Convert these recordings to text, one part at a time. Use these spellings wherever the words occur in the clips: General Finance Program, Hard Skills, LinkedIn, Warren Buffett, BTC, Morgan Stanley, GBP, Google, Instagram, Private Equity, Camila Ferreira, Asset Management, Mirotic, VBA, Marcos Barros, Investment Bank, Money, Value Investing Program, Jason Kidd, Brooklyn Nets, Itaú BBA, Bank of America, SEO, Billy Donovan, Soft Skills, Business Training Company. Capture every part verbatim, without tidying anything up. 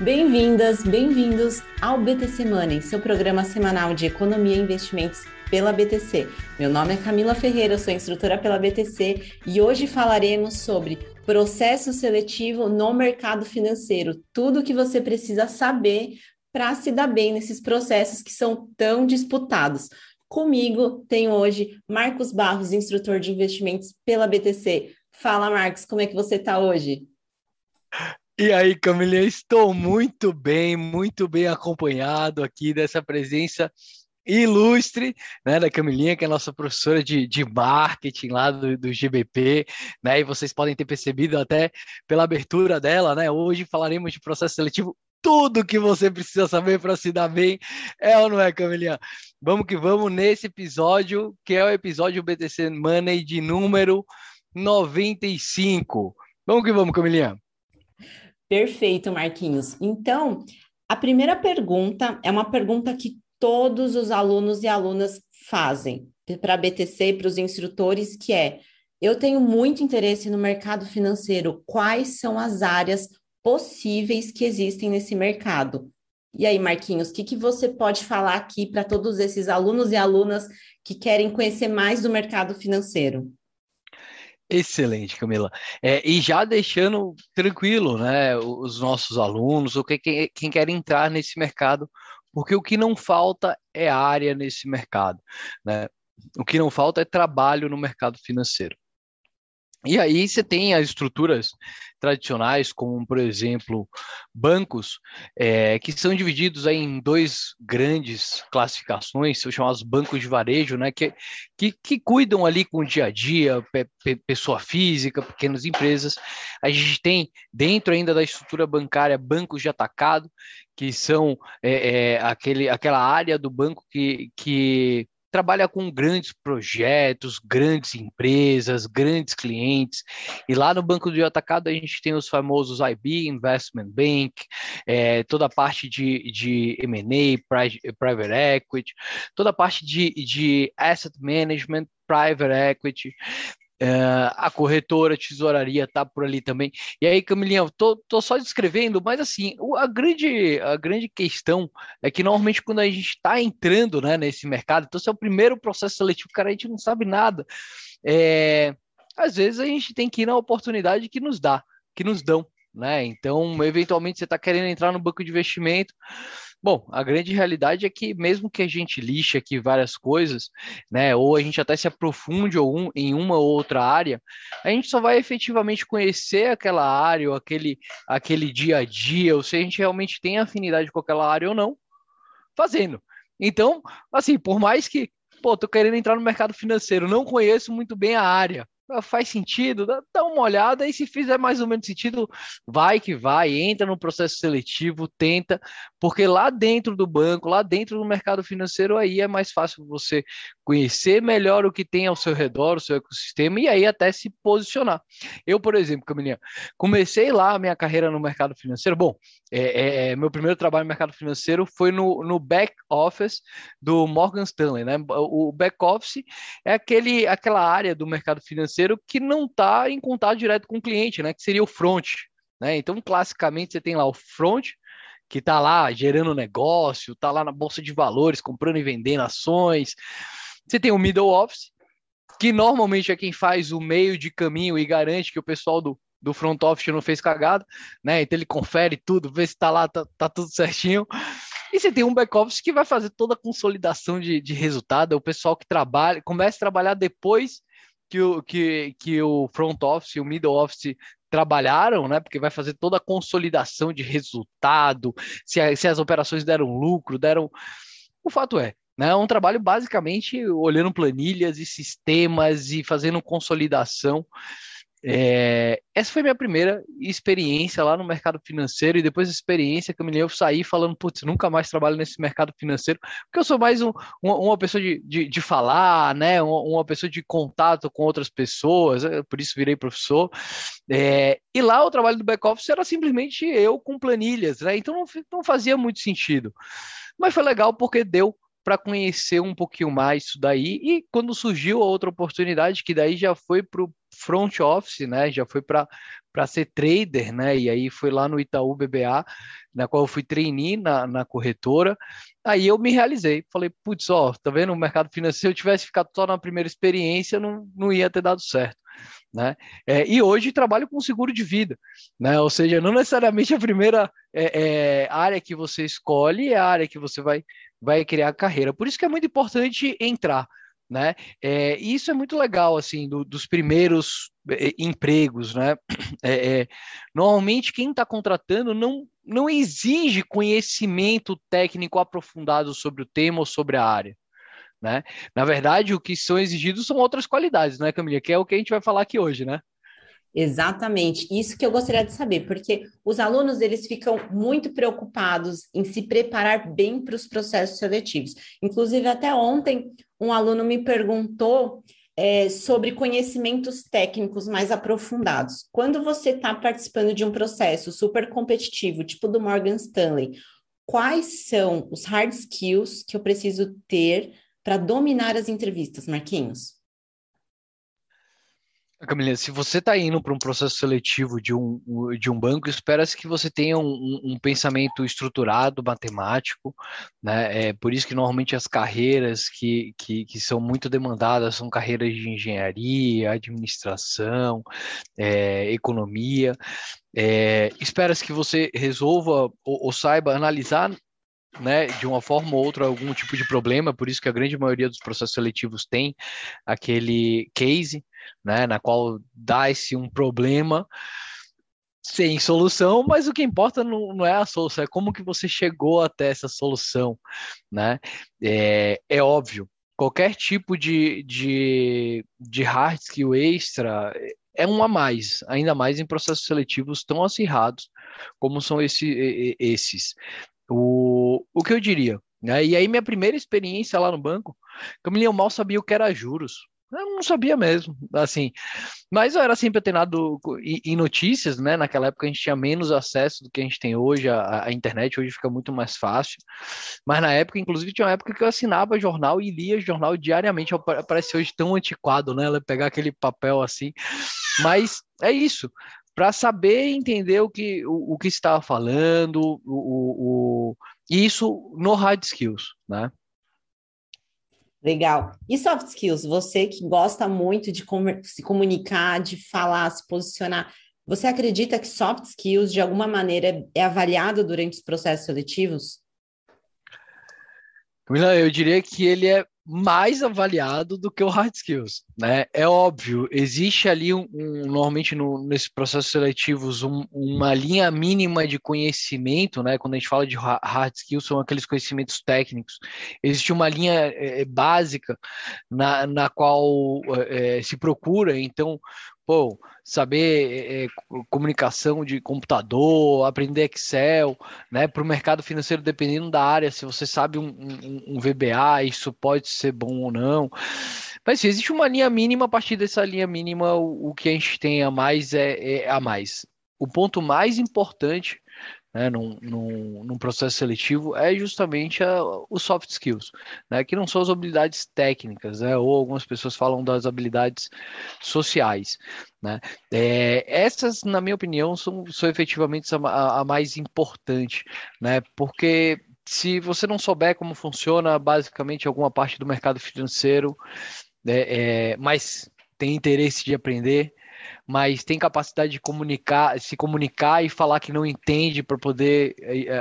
Bem-vindas, bem-vindos ao B T C Money, seu programa semanal de economia e investimentos pela B T C. Meu nome é Camila Ferreira, eu sou instrutora pela B T C e hoje falaremos sobre processo seletivo no mercado financeiro, tudo o que você precisa saber para se dar bem nesses processos que são tão disputados. Comigo tenho hoje Marcos Barros, instrutor de investimentos pela B T C. Fala, Marcos, como é que você está hoje? E aí, Camila, estou muito bem, muito bem acompanhado aqui dessa presença ilustre, né, da Camilinha, que é a nossa professora de, de marketing lá do, do G B P, né, e vocês podem ter percebido até pela abertura dela, né, hoje falaremos de processo seletivo, tudo que você precisa saber para se dar bem, é ou não é, Camilinha? Vamos que vamos nesse episódio, que é o episódio B T C Money de número noventa e cinco. Vamos que vamos, Camilinha. Perfeito, Marquinhos. Então, a primeira pergunta é uma pergunta que todos os alunos e alunas fazem para a B T C e para os instrutores, que é: eu tenho muito interesse no mercado financeiro, quais são as áreas possíveis que existem nesse mercado? E aí, Marquinhos, o que, que você pode falar aqui para todos esses alunos e alunas que querem conhecer mais do mercado financeiro? Excelente, Camila. É, e já deixando tranquilo, né, os nossos alunos, ou quem, quem quer entrar nesse mercado, porque o que não falta é área nesse mercado, né? O que não falta é trabalho no mercado financeiro. E aí você tem as estruturas tradicionais, como, por exemplo, bancos, é, que são divididos aí em dois grandes classificações, são chamados bancos de varejo, né, que, que, que cuidam ali com o dia a dia, pe, pe, pessoa física, pequenas empresas. A gente tem, dentro ainda da estrutura bancária, bancos de atacado, que são é, é, aquele, aquela área do banco que... que trabalha com grandes projetos, grandes empresas, grandes clientes, e lá no banco de atacado a gente tem os famosos I B, Investment Bank, é, toda a parte de, de M and A, Private Equity, toda a parte de, de Asset Management, Private Equity, Uh, a corretora, a tesouraria está por ali também. E aí, Camilinha, eu tô, tô só descrevendo, mas assim, a grande, a grande questão é que normalmente quando a gente está entrando, né, nesse mercado, então se é o primeiro processo seletivo, cara, a gente não sabe nada. É, às vezes a gente tem que ir na oportunidade que nos dá, que nos dão, né? Então, eventualmente você está querendo entrar no banco de investimento. Bom, a grande realidade é que mesmo que a gente lixe aqui várias coisas, né, ou a gente até se aprofunde em uma ou outra área, a gente só vai efetivamente conhecer aquela área, ou aquele, aquele dia a dia, ou se a gente realmente tem afinidade com aquela área ou não, fazendo. Então, assim, por mais que, pô, tô querendo entrar no mercado financeiro, não conheço muito bem a área, faz sentido, dá uma olhada e se fizer mais ou menos sentido, vai que vai, entra no processo seletivo, tenta, porque lá dentro do banco, lá dentro do mercado financeiro, aí é mais fácil você conhecer melhor o que tem ao seu redor, o seu ecossistema, e aí até se posicionar. Eu, por exemplo, Camilinha, comecei lá a minha carreira no mercado financeiro, bom, é, é, meu primeiro trabalho no mercado financeiro foi no, no back office do Morgan Stanley, né? O back office é aquele, aquela área do mercado financeiro que não está em contato direto com o cliente, né? Que seria o front, né? Então, classicamente, você tem lá o front, que está lá gerando negócio, está lá na bolsa de valores, comprando e vendendo ações. Você tem o middle office, que normalmente é quem faz o meio de caminho e garante que o pessoal do, do front office não fez cagada, né? Então, ele confere tudo, vê se está lá, está tá tudo certinho. E você tem um back-office que vai fazer toda a consolidação de, de resultado, é o pessoal que trabalha, começa a trabalhar depois Que o, que, que o front office e o middle office trabalharam, né? Porque vai fazer toda a consolidação de resultado, se, a, se as operações deram lucro, deram... O fato é, né? É um trabalho basicamente olhando planilhas e sistemas e fazendo consolidação. É... Essa foi minha primeira experiência lá no mercado financeiro, e depois da experiência que eu me lembro, eu saí falando, putz, nunca mais trabalho nesse mercado financeiro, porque eu sou mais um, uma, uma pessoa de, de, de falar, né? Uma, uma pessoa de contato com outras pessoas, por isso virei professor. É... E lá o trabalho do back-office era simplesmente eu com planilhas, né? Então não, não fazia muito sentido. Mas foi legal porque deu para conhecer um pouquinho mais isso daí. E quando surgiu a outra oportunidade, que daí já foi para o front office, né? Já foi para ser trader, né? E aí foi lá no Itaú B B A, na qual eu fui trainee na, na corretora. Aí eu me realizei, falei, putz, ó, tá vendo, o mercado financeiro, se eu tivesse ficado só na primeira experiência, não, não ia ter dado certo, né? É, e hoje trabalho com seguro de vida, né? Ou seja, não necessariamente a primeira é, é, área que você escolhe é a área que você vai, vai criar carreira. Por isso que é muito importante entrar, né? É, e isso é muito legal, assim, do, dos primeiros é, empregos, né? É, é, normalmente quem está contratando não, não exige conhecimento técnico aprofundado sobre o tema ou sobre a área, né? Na verdade, o que são exigidos são outras qualidades, né, Camila? Que é o que a gente vai falar aqui hoje, né? Exatamente, isso que eu gostaria de saber, porque os alunos, eles ficam muito preocupados em se preparar bem para os processos seletivos. Inclusive, até ontem, um aluno me perguntou é, sobre conhecimentos técnicos mais aprofundados. Quando você está participando de um processo super competitivo, tipo do Morgan Stanley, quais são os hard skills que eu preciso ter para dominar as entrevistas, Marquinhos? Camila, se você está indo para um processo seletivo de um, de um banco, espera-se que você tenha um, um pensamento estruturado, matemático, né? É por isso que normalmente as carreiras que, que, que são muito demandadas são carreiras de engenharia, administração, é, economia. É, espera-se que você resolva ou, ou saiba analisar, né, de uma forma ou outra, algum tipo de problema. Por isso que a grande maioria dos processos seletivos tem aquele case, né, na qual dá-se um problema sem solução, mas o que importa não, não é a solução, é como que você chegou até essa solução, né? É, é óbvio, qualquer tipo de, de, de hard skill extra é um a mais, ainda mais em processos seletivos tão acirrados como são esse, esses. O, o que eu diria, né? E aí minha primeira experiência lá no banco, Camila, eu mal sabia o que era juros. Eu não sabia mesmo, assim, mas eu era sempre antenado em notícias, né? Naquela época a gente tinha menos acesso do que a gente tem hoje, a, a internet hoje fica muito mais fácil, mas na época, inclusive, tinha uma época que eu assinava jornal e lia jornal diariamente. Parece hoje tão antiquado, né? Pegar aquele papel assim, mas é isso, para saber entender o que, o, o que estava falando, o, o, o... isso no hard skills, né? Legal. E soft skills, você que gosta muito de se comunicar, de falar, se posicionar, você acredita que soft skills, de alguma maneira, é avaliado durante os processos seletivos? Camila, eu diria que ele é mais avaliado do que o hard skills, né? É óbvio, existe ali, um, um, normalmente, no, nesses processos seletivos, um, uma linha mínima de conhecimento, né? Quando a gente fala de hard skills, são aqueles conhecimentos técnicos. Existe uma linha é, básica na, na qual é, se procura, então, pô, saber é, comunicação de computador, aprender Excel, né? Para o mercado financeiro, dependendo da área, se você sabe um, um, um V B A, isso pode ser bom ou não. Mas se existe uma linha mínima, a partir dessa linha mínima, o, o que a gente tem a mais é, é a mais. O ponto mais importante, né, num, num, num processo seletivo é justamente a, os soft skills, né, que não são as habilidades técnicas, né, ou algumas pessoas falam das habilidades sociais, né. É, essas, na minha opinião, são, são efetivamente a, a mais importante, né, porque se você não souber como funciona basicamente alguma parte do mercado financeiro, é, é, mas tem interesse de aprender, mas tem capacidade de comunicar, se comunicar e falar que não entende para poder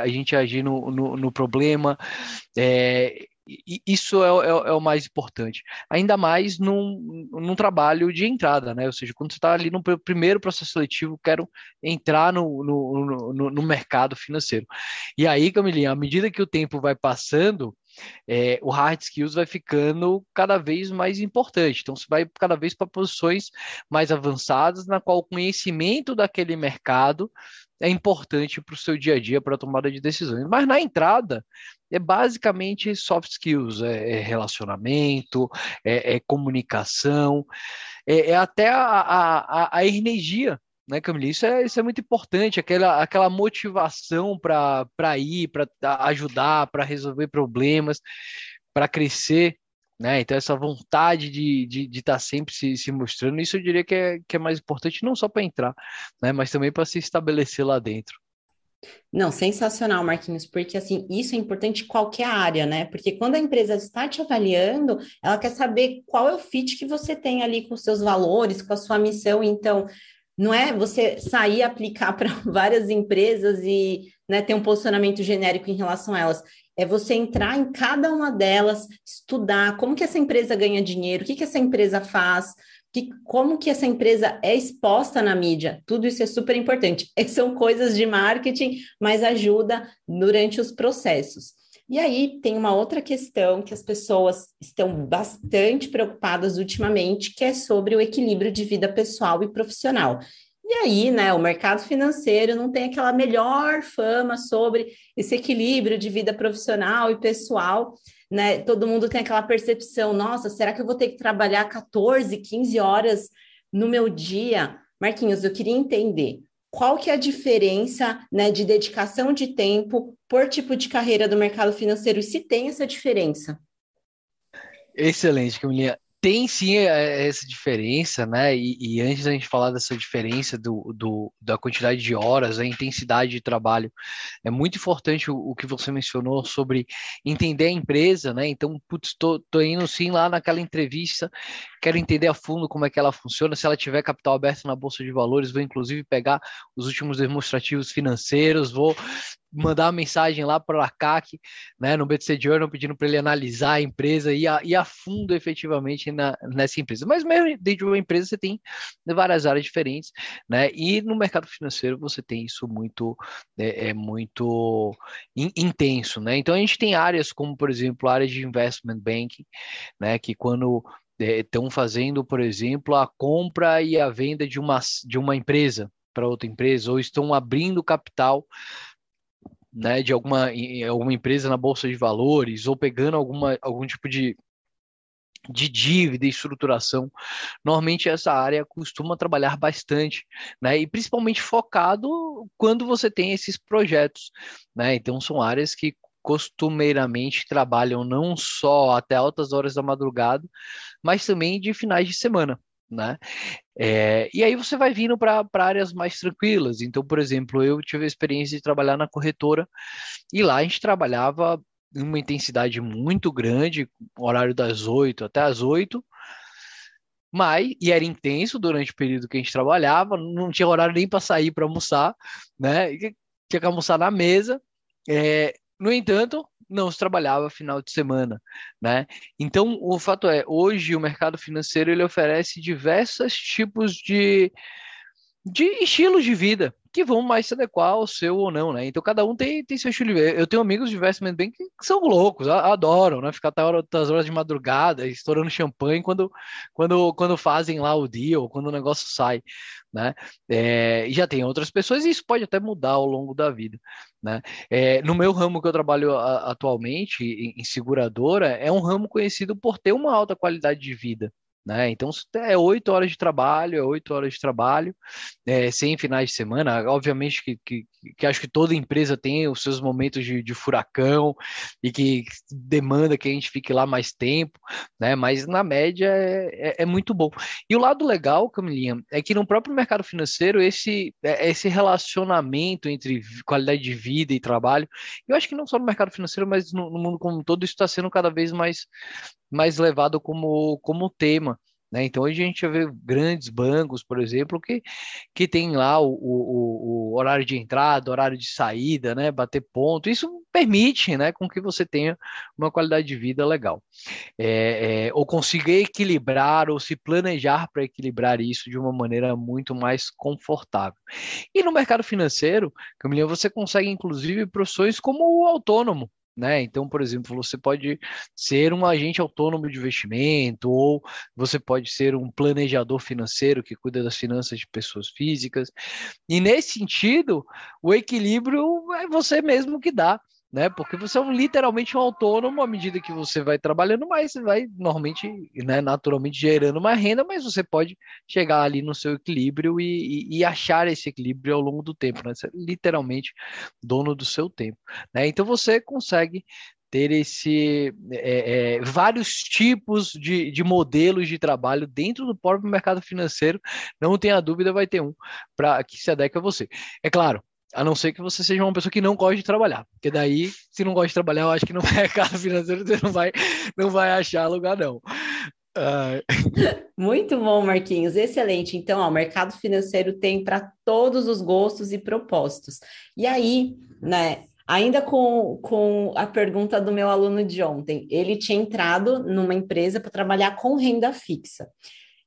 a gente agir no, no, no problema. É, isso é, é, é o mais importante. Ainda mais num, num trabalho de entrada, né? Ou seja, quando você está ali no primeiro processo seletivo, quero entrar no, no, no, no mercado financeiro. E aí, Camilinha, à medida que o tempo vai passando, É, o hard skills vai ficando cada vez mais importante. Então, você vai cada vez para posições mais avançadas, na qual o conhecimento daquele mercado é importante para o seu dia a dia, para a tomada de decisões. Mas na entrada, é basicamente soft skills, é, é relacionamento, é, é comunicação, é, é até a, a, a energia, né, Camila? Isso é, isso é muito importante, aquela, aquela motivação para ir, para ajudar, para resolver problemas. para crescer, né? Então essa vontade de estar de, de tá sempre se, se mostrando, isso eu diria que é, que é mais importante, não só para entrar, né? Mas também para se estabelecer lá dentro. Não, sensacional, Marquinhos, porque assim, isso é importante em qualquer área, né? Porque quando a empresa está te avaliando, ela quer saber qual é o fit que você tem ali com os seus valores, com a sua missão. Então, não é você sair aplicar para várias empresas e, né, ter um posicionamento genérico em relação a elas. É você entrar em cada uma delas, estudar como que essa empresa ganha dinheiro, o que que essa empresa faz, que, como que essa empresa é exposta na mídia. Tudo isso é super importante. São coisas de marketing, mas ajuda durante os processos. E aí tem uma outra questão que as pessoas estão bastante preocupadas ultimamente, que é sobre o equilíbrio de vida pessoal e profissional. E aí, né, o mercado financeiro não tem aquela melhor fama sobre esse equilíbrio de vida profissional e pessoal, né? Todo mundo tem aquela percepção, nossa, será que eu vou ter que trabalhar catorze, quinze horas no meu dia? Marquinhos, eu queria entender qual que é a diferença, né, de dedicação de tempo por tipo de carreira do mercado financeiro, e se tem essa diferença. Excelente, Camilinha. Tem sim essa diferença, né? E, e antes da gente falar dessa diferença do, do, da quantidade de horas, a intensidade de trabalho, é muito importante o, o que você mencionou sobre entender a empresa, né? Então, putz, tô, tô indo sim lá naquela entrevista, quero entender a fundo como é que ela funciona, se ela tiver capital aberto na Bolsa de Valores, vou inclusive pegar os últimos demonstrativos financeiros, vou mandar uma mensagem lá para a C A C, né, no B T C Journal, pedindo para ele analisar a empresa e a, e a fundo efetivamente na, nessa empresa. Mas mesmo dentro de uma empresa você tem várias áreas diferentes, né? E no mercado financeiro você tem isso muito, é, é muito in, intenso, né? Então a gente tem áreas como, por exemplo, a área de Investment Bank, né, que quando estão fazendo, por exemplo, a compra e a venda de uma, de uma empresa para outra empresa, ou estão abrindo capital, né, de alguma, alguma empresa na Bolsa de Valores, ou pegando alguma, algum tipo de, de dívida e estruturação, normalmente essa área costuma trabalhar bastante, né, e principalmente focado quando você tem esses projetos, né, então são áreas que costumeiramente trabalham não só até altas horas da madrugada, mas também de finais de semana, né? É, e aí você vai vindo para áreas mais tranquilas. Então, por exemplo, eu tive a experiência de trabalhar na corretora e lá a gente trabalhava em uma intensidade muito grande, horário das oito até as oito, mas, e era intenso durante o período que a gente trabalhava, não tinha horário nem para sair para almoçar, né? Tinha que almoçar na mesa, é, no entanto, não se trabalhava final de semana, né? Então, o fato é, hoje o mercado financeiro ele oferece diversos tipos de, de estilos de vida que vão mais se adequar ao seu ou não, né? Então, cada um tem, tem seu estilo de vida. Eu tenho amigos de investment bank que são loucos, adoram, né? Ficar até as horas de madrugada, estourando champanhe quando, quando, quando fazem lá o deal, quando o negócio sai, né? É, e já tem outras pessoas, e isso pode até mudar ao longo da vida, né? É, no meu ramo que eu trabalho a, atualmente, em, em seguradora, é um ramo conhecido por ter uma alta qualidade de vida, né? Então é oito horas de trabalho, é oito horas de trabalho, é, sem finais de semana. Obviamente que, que, que acho que toda empresa tem os seus momentos de, de furacão e que demanda que a gente fique lá mais tempo, né? Mas na média é, é, é muito bom. E o lado legal, Camilinha, é que no próprio mercado financeiro esse, esse relacionamento entre qualidade de vida e trabalho, eu acho que não só no mercado financeiro, mas no, no mundo como um todo, isso está sendo cada vez mais mais levado como, como tema, né? Então, hoje a gente vê grandes bancos, por exemplo, que, que tem lá o, o, o horário de entrada, horário de saída, né? Bater ponto. Isso permite, né, com que você tenha uma qualidade de vida legal. É, é, ou consiga equilibrar, ou se planejar para equilibrar isso de uma maneira muito mais confortável. E no mercado financeiro, Camilinha, você consegue, inclusive, profissões como o autônomo, né? Então, por exemplo, você pode ser um agente autônomo de investimento, ou você pode ser um planejador financeiro que cuida das finanças de pessoas físicas. E nesse sentido, o equilíbrio é você mesmo que dá, né? Porque você é um, literalmente um autônomo à medida que você vai trabalhando mais, você vai normalmente, né, naturalmente gerando uma renda, mas você pode chegar ali no seu equilíbrio e, e, e achar esse equilíbrio ao longo do tempo, né? Você é literalmente dono do seu tempo, né? Então você consegue ter esse, é, é, vários tipos de, de modelos de trabalho dentro do próprio mercado financeiro, não tenha dúvida, vai ter um para que se adeque a você. É claro, a não ser que você seja uma pessoa que não gosta de trabalhar, porque daí, se não gosta de trabalhar, eu acho que no mercado financeiro você não vai, não vai achar lugar, não. Uh... Muito bom, Marquinhos, excelente. Então, ó, o mercado financeiro tem para todos os gostos e propósitos. E aí, né, ainda com, com a pergunta do meu aluno de ontem, ele tinha entrado numa empresa para trabalhar com renda fixa.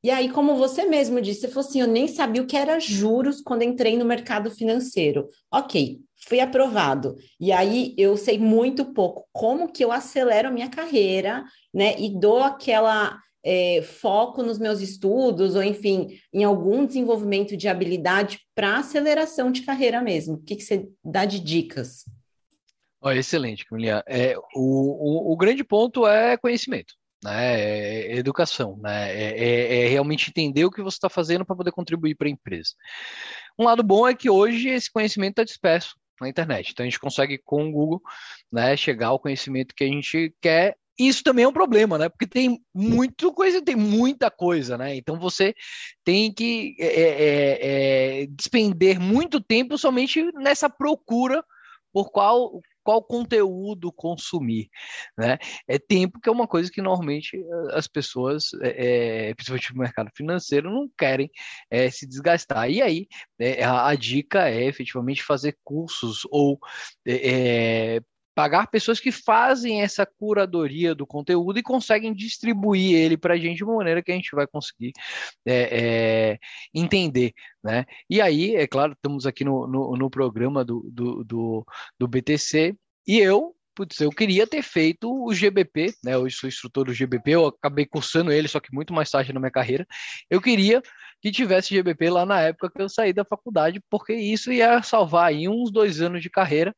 E aí, como você mesmo disse, você falou assim, eu nem sabia o que era juros quando entrei no mercado financeiro. Ok, fui aprovado. E aí, eu sei muito pouco como que eu acelero a minha carreira, né, e dou aquela... É, foco nos meus estudos ou, enfim, em algum desenvolvimento de habilidade para aceleração de carreira mesmo. O que, que você dá de dicas? Oh, excelente, Camila. É, o, o, o grande ponto é conhecimento, né? É educação, né? É, é, é realmente entender o que você está fazendo para poder contribuir para a empresa. Um lado bom é que hoje esse conhecimento está disperso na internet. Então, a gente consegue, com o Google, né, chegar ao conhecimento que a gente quer. Isso também é um problema, né? Porque tem muita coisa, tem muita coisa, né? Então você tem que é, é, é, despender muito tempo somente nessa procura por qual, qual conteúdo consumir, né? É tempo que é uma coisa que normalmente as pessoas, é, principalmente no mercado financeiro, não querem é, se desgastar. E aí é, a, a dica é efetivamente fazer cursos ou é, pagar pessoas que fazem essa curadoria do conteúdo e conseguem distribuir ele para a gente de uma maneira que a gente vai conseguir é, é, entender, né? E aí, é claro, estamos aqui no, no, no programa do, do, do, do B T C e eu, putz, eu queria ter feito o G B P, né? Eu sou instrutor do G B P, eu acabei cursando ele, só que muito mais tarde na minha carreira. Eu queria que tivesse G B P lá na época que eu saí da faculdade, porque isso ia salvar aí uns dois anos de carreira,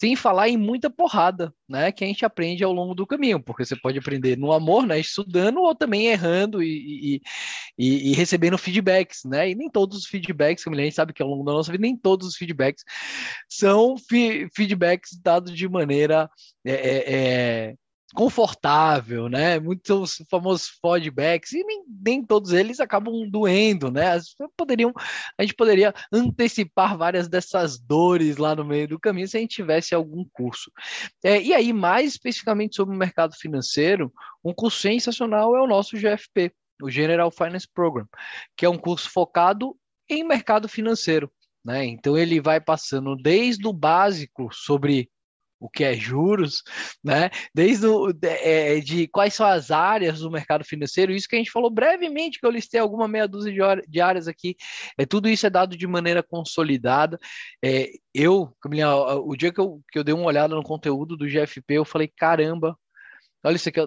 sem falar em muita porrada, né, que a gente aprende ao longo do caminho, porque você pode aprender no amor, né, estudando, ou também errando e, e, e recebendo feedbacks, né, e nem todos os feedbacks, a gente sabe que ao longo da nossa vida, nem todos os feedbacks são fi- feedbacks dados de maneira é, é, confortável, né, muitos famosos feedbacks, e nem, nem todos eles acabam doendo, né, As, poderiam, a gente poderia antecipar várias dessas dores lá no meio do caminho se a gente tivesse algum curso. É, e aí, mais especificamente sobre o mercado financeiro, um curso sensacional é o nosso G F P, o General Finance Program, que é um curso focado em mercado financeiro, né, então ele vai passando desde o básico sobre o que é juros, né? Desde o, de, é, de quais são as áreas do mercado financeiro, isso que a gente falou brevemente, que eu listei alguma meia dúzia de, hora, de áreas aqui, é, tudo isso é dado de maneira consolidada. É, eu, Camila, o dia que eu, que eu dei uma olhada no conteúdo do G F P, eu falei, caramba, olha isso aqui,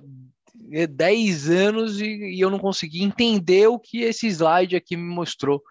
é dez anos e, e eu não consegui entender o que esse slide aqui me mostrou,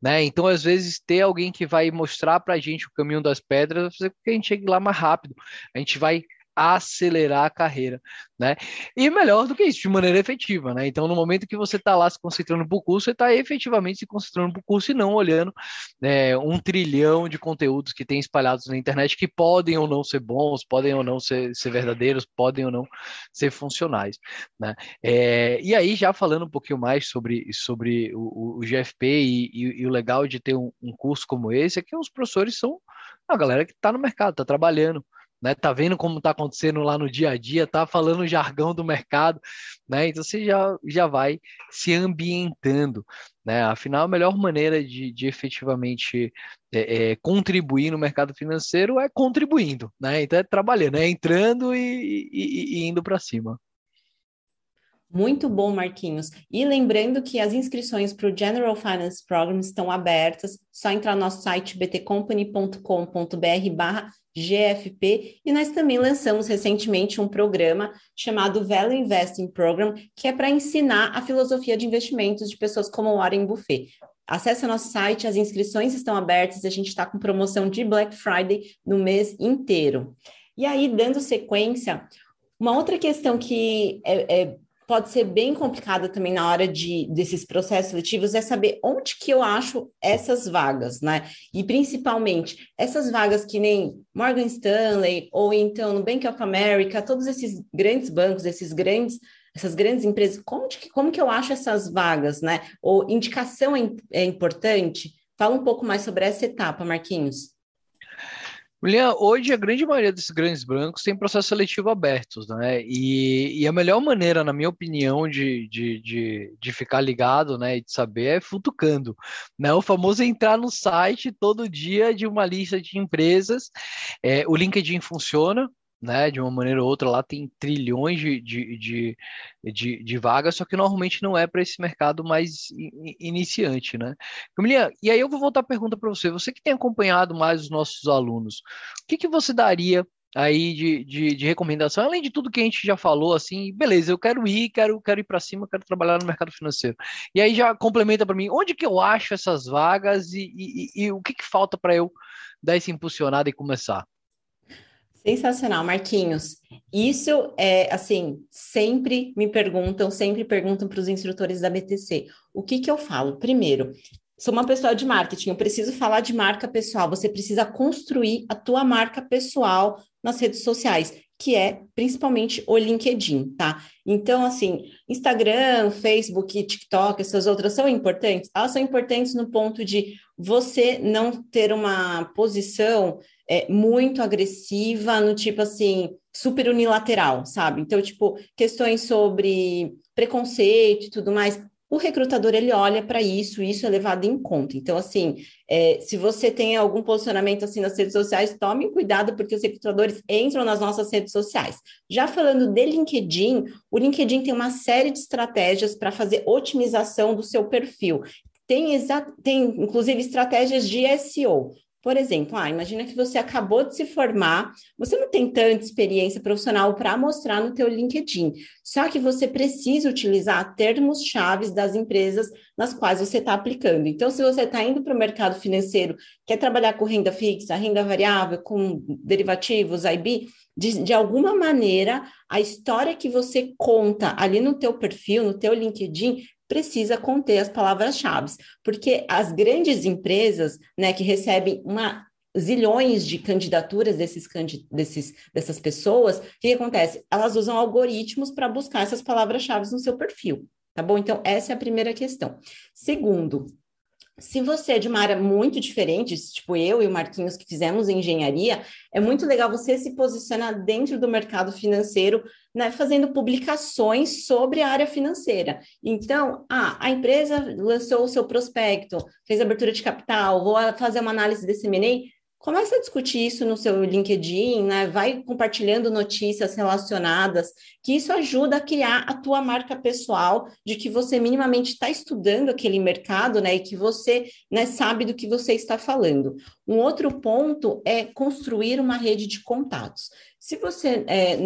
né? Então, às vezes, ter alguém que vai mostrar para a gente o caminho das pedras vai fazer com que a gente chegue lá mais rápido, a gente vai acelerar a carreira, né? E melhor do que isso, de maneira efetiva, né? Então, no momento que você está lá se concentrando para o curso, você está efetivamente se concentrando para o curso e não olhando, né, um trilhão de conteúdos que tem espalhados na internet que podem ou não ser bons, podem ou não ser, ser verdadeiros, podem ou não ser funcionais, né? É, e aí, já falando um pouquinho mais sobre, sobre o, o G F P e, e, e o legal de ter um, um curso como esse é que os professores são a galera que está no mercado, está trabalhando, né, tá vendo como tá acontecendo lá no dia a dia, tá falando o jargão do mercado, né, então você já, já vai se ambientando, né, afinal a melhor maneira de, de efetivamente é, é, contribuir no mercado financeiro é contribuindo, né, então é trabalhando, é entrando e, e, e indo para cima. Muito bom, Marquinhos. E lembrando que as inscrições para o General Finance Program estão abertas, só entrar no nosso site b t company ponto com ponto b r barra G F P, e nós também lançamos recentemente um programa chamado Value Investing Program, que é para ensinar a filosofia de investimentos de pessoas como Warren Buffett. Acesse nosso site, as inscrições estão abertas, a gente está com promoção de Black Friday no mês inteiro. E aí, dando sequência, uma outra questão que é, é pode ser bem complicada também na hora de, desses processos seletivos, é saber onde que eu acho essas vagas, né? E principalmente essas vagas que nem Morgan Stanley ou então no Bank of America, todos esses grandes bancos, esses grandes, essas grandes empresas, como, de, como que eu acho essas vagas, né? Ou indicação é, é importante? Fala um pouco mais sobre essa etapa, Marquinhos. William, hoje a grande maioria desses grandes bancos tem processos seletivos abertos, né? E, e a melhor maneira, na minha opinião, de, de, de, de ficar ligado, né, e de saber é futucando, né? O famoso é entrar no site todo dia de uma lista de empresas. É, o LinkedIn funciona, né, de uma maneira ou outra, lá tem trilhões de, de, de, de, de vagas, só que normalmente não é para esse mercado mais in, iniciante, né? Camila, e aí eu vou voltar a pergunta para você, você que tem acompanhado mais os nossos alunos, o que, que você daria aí de, de, de recomendação, além de tudo que a gente já falou, assim, beleza, eu quero ir, quero, quero ir para cima, quero trabalhar no mercado financeiro, e aí já complementa para mim, onde que eu acho essas vagas e, e, e, e o que, que falta para eu dar essa impulsionada e começar? Sensacional, Marquinhos. Isso é, assim, sempre me perguntam, sempre perguntam para os instrutores da B T C. O que que eu falo? Primeiro, sou uma pessoa de marketing, eu preciso falar de marca pessoal. Você precisa construir a tua marca pessoal nas redes sociais, que é principalmente o LinkedIn, tá? Então, assim, Instagram, Facebook, TikTok, essas outras são importantes? Elas são importantes no ponto de você não ter uma posição é, muito agressiva, no tipo assim, super unilateral, sabe? Então, tipo, questões sobre preconceito e tudo mais, o recrutador, ele olha para isso, isso é levado em conta. Então, assim, é, se você tem algum posicionamento assim nas redes sociais, tome cuidado, porque os recrutadores entram nas nossas redes sociais. Já falando de LinkedIn, o LinkedIn tem uma série de estratégias para fazer otimização do seu perfil. Tem, exa- tem, inclusive, estratégias de S E O. Por exemplo, ah, imagina que você acabou de se formar, você não tem tanta experiência profissional para mostrar no teu LinkedIn, só que você precisa utilizar termos-chave das empresas nas quais você está aplicando. Então, se você está indo para o mercado financeiro, quer trabalhar com renda fixa, renda variável, com derivativos, I B, de, de alguma maneira, a história que você conta ali no teu perfil, no teu LinkedIn, precisa conter as palavras-chave, porque as grandes empresas, né, que recebem uma, zilhões de candidaturas desses, desses, dessas pessoas, o que acontece? Elas usam algoritmos para buscar essas palavras-chave no seu perfil, tá bom? Então, essa é a primeira questão. Segundo, se você é de uma área muito diferente, tipo eu e o Marquinhos que fizemos engenharia, é muito legal você se posicionar dentro do mercado financeiro, né, fazendo publicações sobre a área financeira. Então, ah, a empresa lançou o seu prospecto, fez abertura de capital, vou fazer uma análise desse M and A, começa a discutir isso no seu LinkedIn, né? Vai compartilhando notícias relacionadas, que isso ajuda a criar a tua marca pessoal, de que você minimamente está estudando aquele mercado, né? E que você, né, sabe do que você está falando. Um outro ponto é construir uma rede de contatos. Se você, é,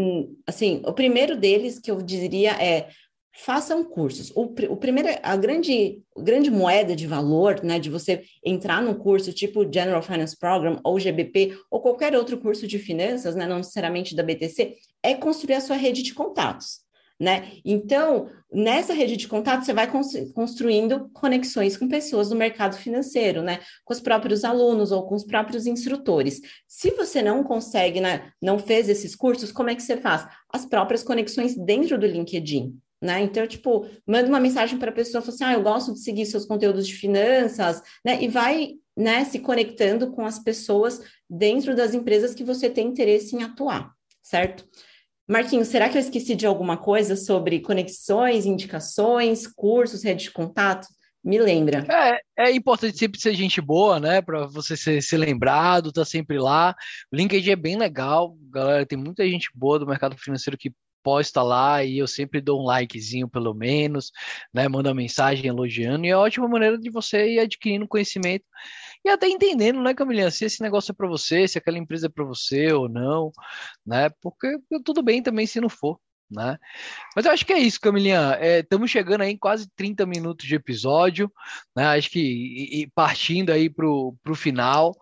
assim, o primeiro deles que eu diria é: façam cursos. O, o primeiro, a grande, grande moeda de valor, né, de você entrar num curso tipo General Finance Program ou G B P ou qualquer outro curso de finanças, né, não necessariamente da B T C, é construir a sua rede de contatos, né? Então, nessa rede de contatos, você vai construindo conexões com pessoas do mercado financeiro, né? Com os próprios alunos ou com os próprios instrutores. Se você não consegue, né, não fez esses cursos, como é que você faz? As próprias conexões dentro do LinkedIn, né? Então, tipo, manda uma mensagem para a pessoa, fala assim, ah, eu gosto de seguir seus conteúdos de finanças, né? E vai, né, se conectando com as pessoas dentro das empresas que você tem interesse em atuar, certo? Marquinhos, será que eu esqueci de alguma coisa sobre conexões, indicações, cursos, rede de contato? Me lembra. É, é importante sempre ser gente boa, né? Para você ser, ser lembrado, tá sempre lá. O LinkedIn é bem legal, galera, tem muita gente boa do mercado financeiro que posta lá e eu sempre dou um likezinho pelo menos, né? Manda uma mensagem elogiando e é uma ótima maneira de você ir adquirindo conhecimento e até entendendo, né, Camila, se esse negócio é para você, se aquela empresa é para você ou não, né? Porque tudo bem também se não for, né? Mas eu acho que é isso, Camilinha. Estamos é, chegando aí em quase trinta minutos de episódio, né? Acho que e, e partindo aí para o final.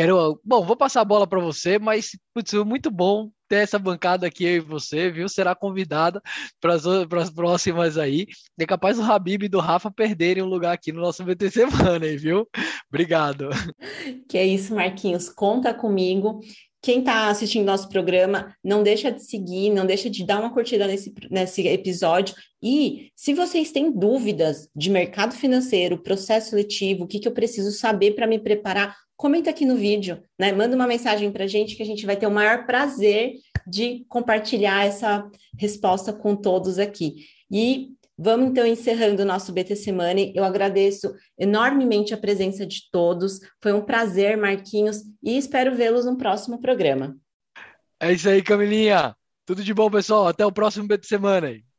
Quero, bom, vou passar a bola para você, mas putz, muito bom ter essa bancada aqui, eu e você, viu? Será convidada para as próximas aí. É capaz do Habib e do Rafa perderem um lugar aqui no nosso B T C Money, viu? Obrigado. Que é isso, Marquinhos. Conta comigo. Quem está assistindo nosso programa, não deixa de seguir, não deixa de dar uma curtida nesse, nesse episódio. E se vocês têm dúvidas de mercado financeiro, processo seletivo, o que, que eu preciso saber para me preparar, comenta aqui no vídeo, né? Manda uma mensagem para a gente que a gente vai ter o maior prazer de compartilhar essa resposta com todos aqui. E vamos, então, encerrando o nosso B T C Money. Eu agradeço enormemente a presença de todos. Foi um prazer, Marquinhos, e espero vê-los no próximo programa. É isso aí, Camilinha. Tudo de bom, pessoal. Até o próximo B T C Money.